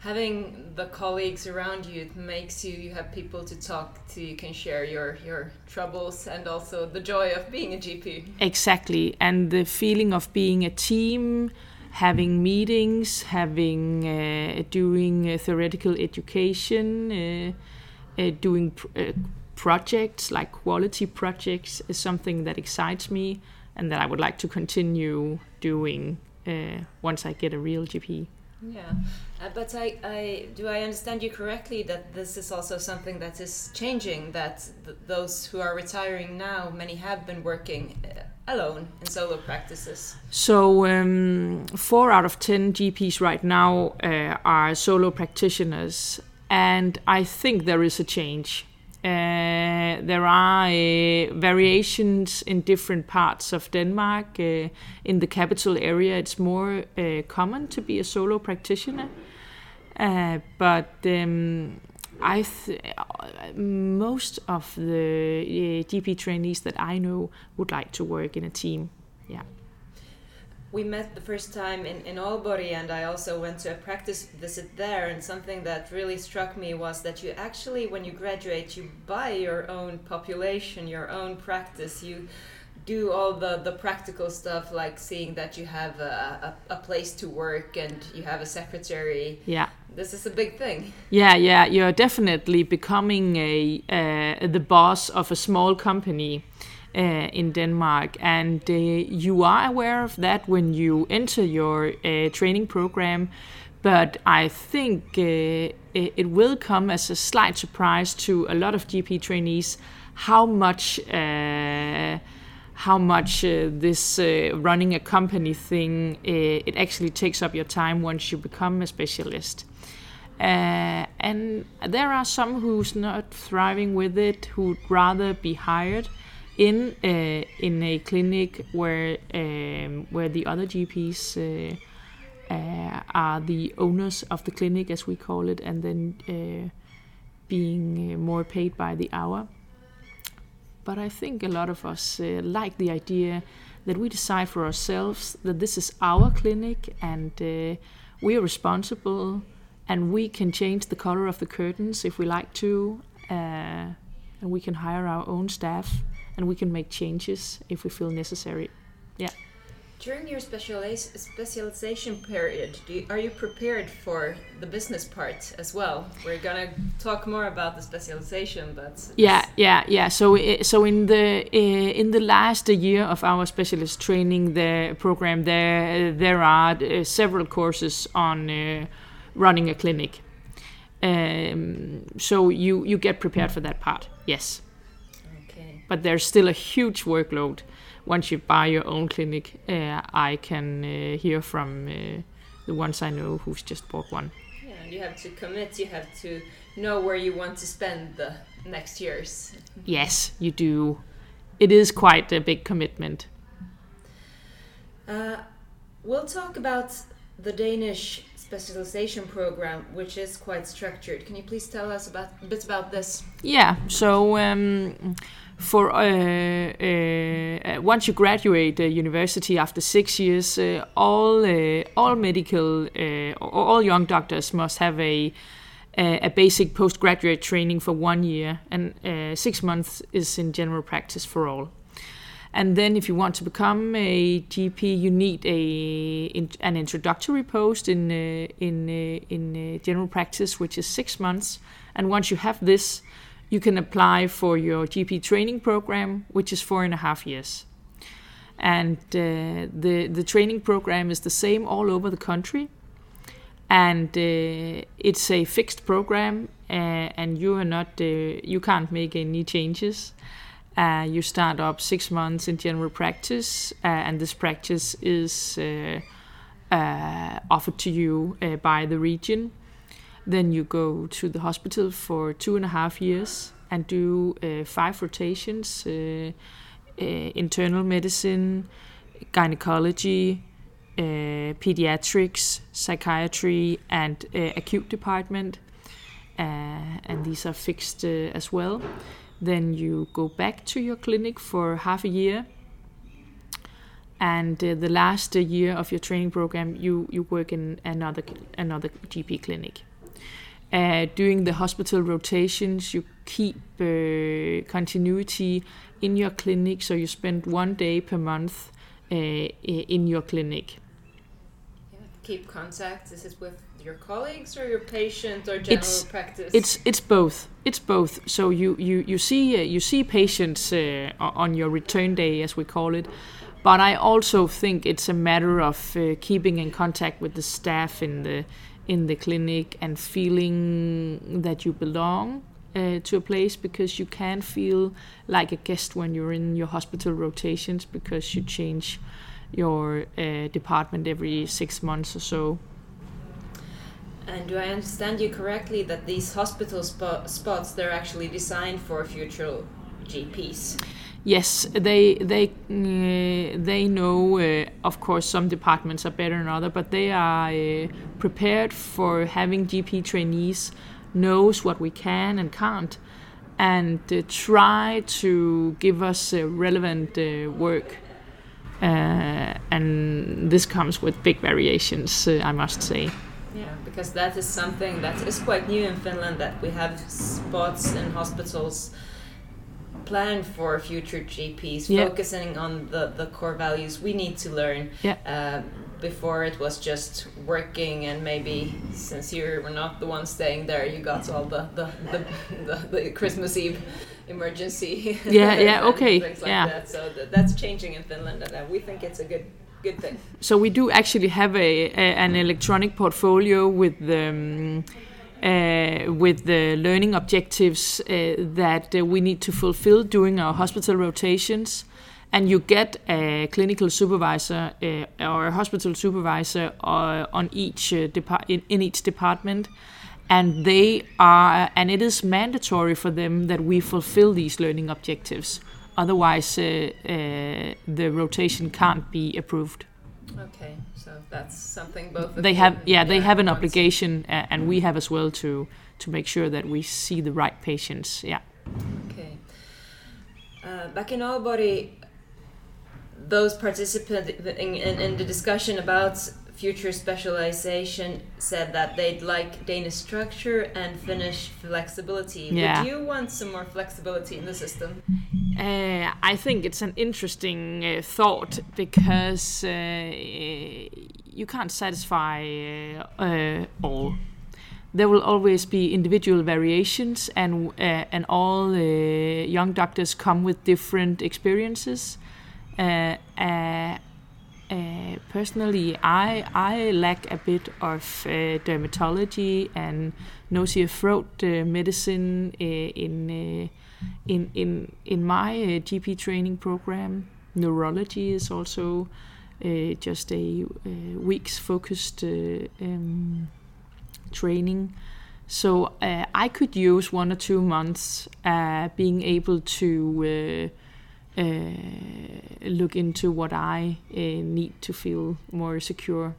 having the colleagues around you, it makes you, you have people to talk to, you can share your, your troubles and also the joy of being a G P. Exactly, and the feeling of being a team, having meetings, having uh, doing uh, theoretical education, uh, uh, doing pr- uh, projects like quality projects is something that excites me and that I would like to continue doing uh, once I get a real G P. Yeah, uh, but I, I do I understand you correctly that this is also something that is changing, that th- those who are retiring now, many have been working uh, alone in solo practices. So um, four out of ten G Ps right now uh, are solo practitioners, and I think there is a change. Uh, there are uh, variations in different parts of Denmark. Uh, in the capital area, it's more uh, common to be a solo practitioner, uh, but um, I th- most of the uh, G P trainees that I know would like to work in a team. Yeah. We met the first time in, in Aalborg, and I also went to a practice visit there, and something that really struck me was that you actually, when you graduate, you buy your own population, your own practice. You do all the, the practical stuff, like seeing that you have a, a, a place to work and you have a secretary. Yeah. This is a big thing. Yeah, yeah, you're definitely becoming a uh, the boss of a small company uh, in Denmark, and uh, you are aware of that when you enter your uh, training program. But I think uh, it will come as a slight surprise to a lot of G P trainees how much uh, how much uh, this uh, running a company thing uh, it actually takes up your time once you become a specialist. Uh, and there are some who's not thriving with it, who'd rather be hired in uh, in a clinic where um, where the other G Ps uh, uh, are the owners of the clinic, as we call it, and then uh, being more paid by the hour. But I think a lot of us uh, like the idea that we decide for ourselves that this is our clinic and uh, we are responsible. And we can change the color of the curtains if we like to, uh, and we can hire our own staff, and we can make changes if we feel necessary. Yeah. During your specialis- specialization period, do you, are you prepared for the business part as well? We're gonna talk more about the specialization, but yeah, yeah, yeah. So, uh, so in the uh, in the last year of our specialist training, the program there uh, there are uh, several courses on. Uh, running a clinic. Um, so you, you get prepared for that part, yes. Okay. But there's still a huge workload once you buy your own clinic. Uh, I can uh, hear from uh, the ones I know who's just bought one. Yeah, and you have to commit, you have to know where you want to spend the next years. Yes, you do. It is quite a big commitment. Uh, we'll talk about the Danish specialization program, which is quite structured. Can you please tell us about a bit about this? Yeah, so um, for uh, uh, once you graduate uh, university after six years, uh, all uh, all medical uh, all young doctors must have a uh, a basic postgraduate training for one year, and uh, six months is in general practice for all. And then if you want to become a G P, you need a in, an introductory post in uh, in uh, in uh, general practice, which is six months. And once you have this, you can apply for your G P training program, which is four and a half years. And uh, the the training program is the same all over the country. And uh, it's a fixed program, uh, and you are not uh, you can't make any changes. Uh, you start up six months in general practice, uh, and this practice is uh, uh, offered to you uh, by the region. Then you go to the hospital for two and a half years and do uh, five rotations, uh, uh, internal medicine, gynecology, uh, pediatrics, psychiatry, and uh, acute department. Uh, and these are fixed uh, as well. Then you go back to your clinic for half a year, and uh, the last year of your training program, you, you work in another another G P clinic. Uh, during the hospital rotations, you keep uh, continuity in your clinic, so you spend one day per month uh, in your clinic. Yeah, keep contact. This is with your colleagues or your patients or general it's, practice? It's it's both. It's both. So you you you see uh, you see patients uh, on your return day, as we call it. But I also think it's a matter of uh, keeping in contact with the staff in the in the clinic and feeling that you belong uh, to a place, because you can feel like a guest when you're in your hospital rotations, because you change your uh, department every six months or so. And do I understand you correctly that these hospital spo- spots, they're actually designed for future G Ps? Yes, they they uh, they know. Uh, of course, some departments are better than others, but they are uh, prepared for having G P trainees, knows what we can and can't, and uh, try to give us uh, relevant uh, work. Uh, and this comes with big variations, uh, I must say. Yeah, because that is something that is quite new in Finland, that we have spots in hospitals planned for future G Ps, yeah. focusing on the, the core values we need to learn. Yeah. Uh, before it was just working, and maybe since you were not the one staying there, you got all the, the, the, the, the Christmas Eve emergency. Yeah, yeah, okay. Things like yeah. that. So th- that's changing in Finland, and uh, we think it's a good... Good thing. So we do actually have a, a an electronic portfolio with um, uh, with the learning objectives uh, that uh, we need to fulfill during our hospital rotations, and you get a clinical supervisor uh, or a hospital supervisor uh, on each uh, depart in, in each department, and they are and it is mandatory for them that we fulfill these learning objectives. Otherwise, uh, uh, the rotation can't be approved. Okay, so that's something both of they have. Yeah, they have an obligation, uh, and we have as well to to make sure that we see the right patients. Yeah. Okay. Uh, back in Aalborg, those participating in, in the discussion about future specialization said that they'd like Danish structure and Finnish flexibility. Yeah. Would you want some more flexibility in the system? Uh, I think it's an interesting uh, thought, because uh, you can't satisfy uh, uh, all. There will always be individual variations, and uh, and all uh, young doctors come with different experiences. Uh, uh, uh, personally, I I lack a bit of uh, dermatology and nose, ear, throat uh, medicine uh, in. Uh, In in in my uh, G P training program. Neurology is also uh, just a uh, weeks focused uh, um, training. So uh, I could use one or two months uh, being able to uh, uh, look into what I uh, need to feel more secure.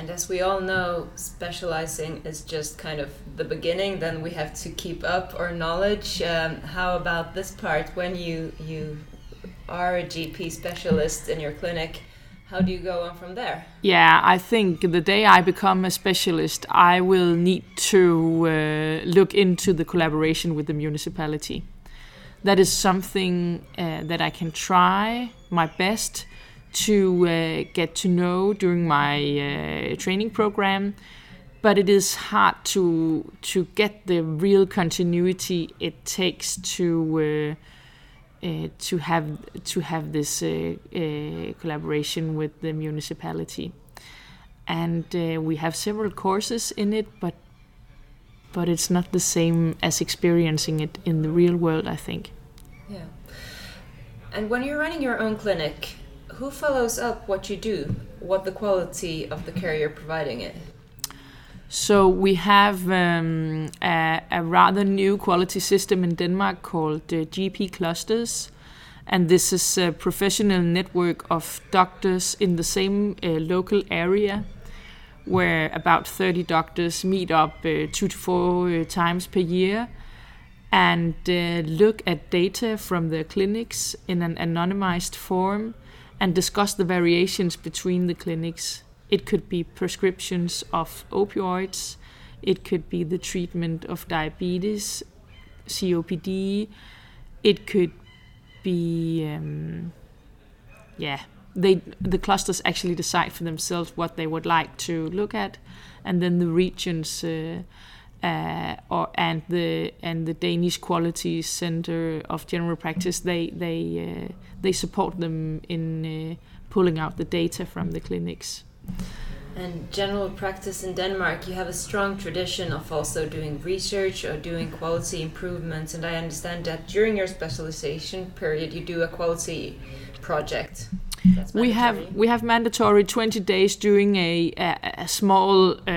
And as we all know, specializing is just kind of the beginning. Then we have to keep up our knowledge. Um, how about this part? When you you are a G P specialist in your clinic, how do you go on from there? Yeah, I think the day I become a specialist, I will need to uh, look into the collaboration with the municipality. That is something uh, that I can try my best to uh, get to know during my uh, training program. But it is hard to to get the real continuity it takes to... Uh, Uh, to have to have this uh, uh, collaboration with the municipality, and uh, we have several courses in it, but but it's not the same as experiencing it in the real world, I think. Yeah. And when you're running your own clinic, who follows up what you do, what the quality of the care you're providing it? So we have um, a, a rather new quality system in Denmark called uh, G P clusters, and this is a professional network of doctors in the same uh, local area, where about thirty doctors meet up uh, two to four uh, times per year and uh, look at data from the clinics in an anonymized form and discuss the variations between the clinics. It could be prescriptions of opioids, it could be the treatment of diabetes, C O P D, it could be, um, yeah, they the clusters actually decide for themselves what they would like to look at, and then the regions uh, uh, or and the and the Danish Quality Center of General Practice they they uh, they support them in uh, pulling out the data from the clinics. And general practice in Denmark, you have a strong tradition of also doing research or doing quality improvements, and I understand that during your specialization period you do a quality project. That's mandatory. We have we have mandatory twenty days doing a, a, a small uh,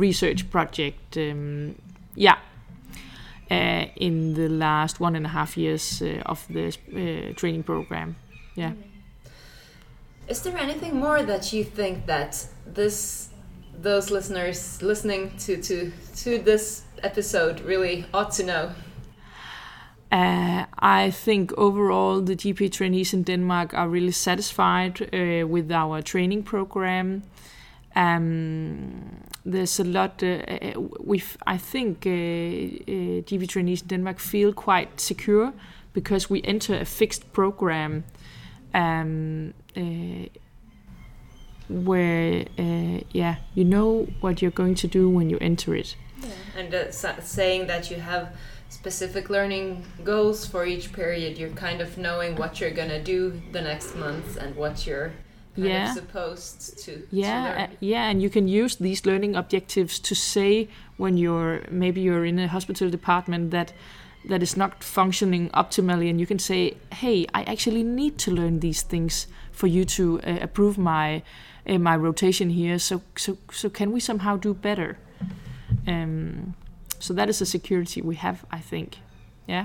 research project. Um, yeah, uh, in the last one and a half years uh, of the uh, training program. Yeah. Mm-hmm. Is there anything more that you think that this, those listeners listening to, to, to this episode really ought to know? Uh, I think overall the G P trainees in Denmark are really satisfied uh, with our training program. Um, there's a lot, uh, we've, I think uh, uh, G P trainees in Denmark feel quite secure because we enter a fixed program. Um, uh, where uh, yeah, you know what you're going to do when you enter it. Yeah. And uh, saying that you have specific learning goals for each period, you're kind of knowing what you're gonna do the next month and what you're kind yeah. of supposed to, yeah, to learn. Uh, yeah, and you can use these learning objectives to say when you're maybe you're in a hospital department that. that is not functioning optimally, and you can say, hey, I actually need to learn these things for you to uh, approve my uh, my rotation here, so so so can we somehow do better? Um, so that is a security we have, I think. Yeah.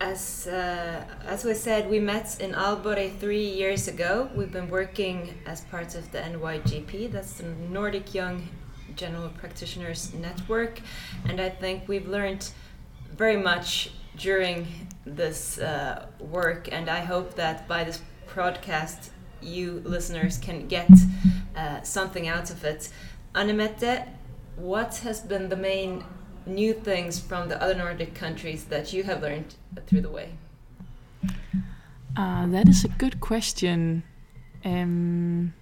As, uh, as we said, we met in Aalborg three years ago. We've been working as part of the N Y G P, that's the Nordic Young General Practitioners Network, and I think we've learned very much during this uh, work, and I hope that by this podcast you listeners can get uh, something out of it. Anne Mette, what has been the main new things from the other Nordic countries that you have learned through the way? Uh, that is a good question. Um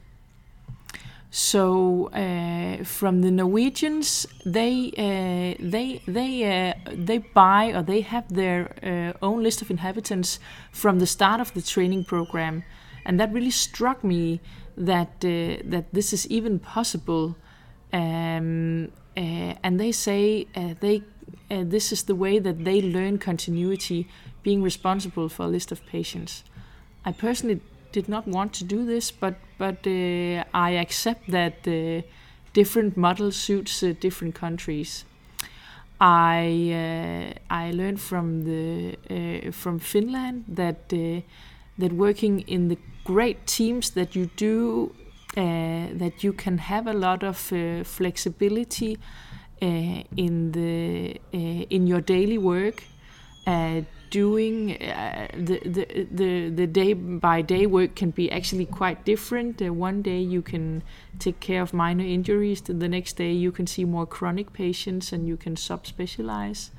So uh, from the Norwegians, they uh, they they uh, they buy or they have their uh, own list of inhabitants from the start of the training program, and that really struck me that uh, that this is even possible. Um, uh, and they say uh, they uh, this is the way that they learn continuity, being responsible for a list of patients. I personally did not want to do this, but but uh, I accept that uh, different model suits uh, different countries. I uh, I learned from the uh, from Finland that uh, that working in the great teams that you do uh, that you can have a lot of uh, flexibility uh, in the uh, in your daily work. Uh, doing, uh, the, the the the day by day work can be actually quite different. Uh, one day you can take care of minor injuries, the next day you can see more chronic patients and you can subspecialize.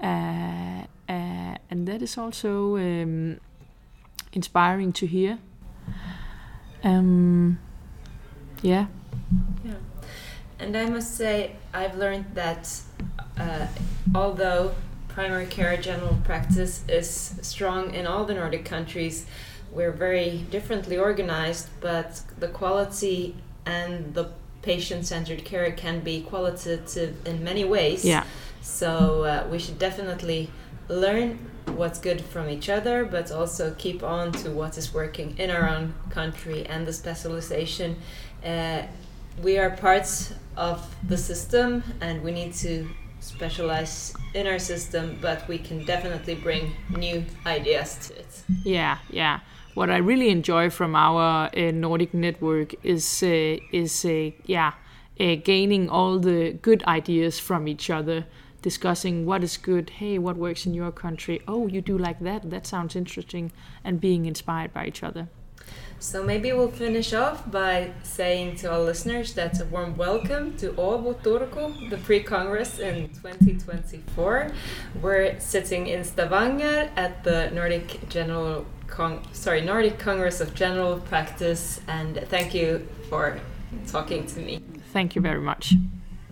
Uh, uh, and that is also um, inspiring to hear. Um, yeah. Yeah. And I must say, I've learned that uh, although primary care general practice is strong in all the Nordic countries, we're very differently organized, but the quality and the patient-centered care can be qualitative in many ways. Yeah. So uh, we should definitely learn what's good from each other, but also keep on to what is working in our own country and the specialization. Uh, we are parts of the system and we need to specialize in our system, but we can definitely bring new ideas to it. Yeah, yeah. What I really enjoy from our uh, Nordic network is uh, is uh, yeah, uh, gaining all the good ideas from each other, discussing what is good, hey, what works in your country, oh, you do like that, that sounds interesting, and being inspired by each other. So maybe we'll finish off by saying to our listeners that a warm welcome to Ovo Turku, the pre-congress in twenty twenty-four. We're sitting in Stavanger at the Nordic General Con- sorry, Nordic Congress of General Practice, and thank you for talking to me. Thank you very much.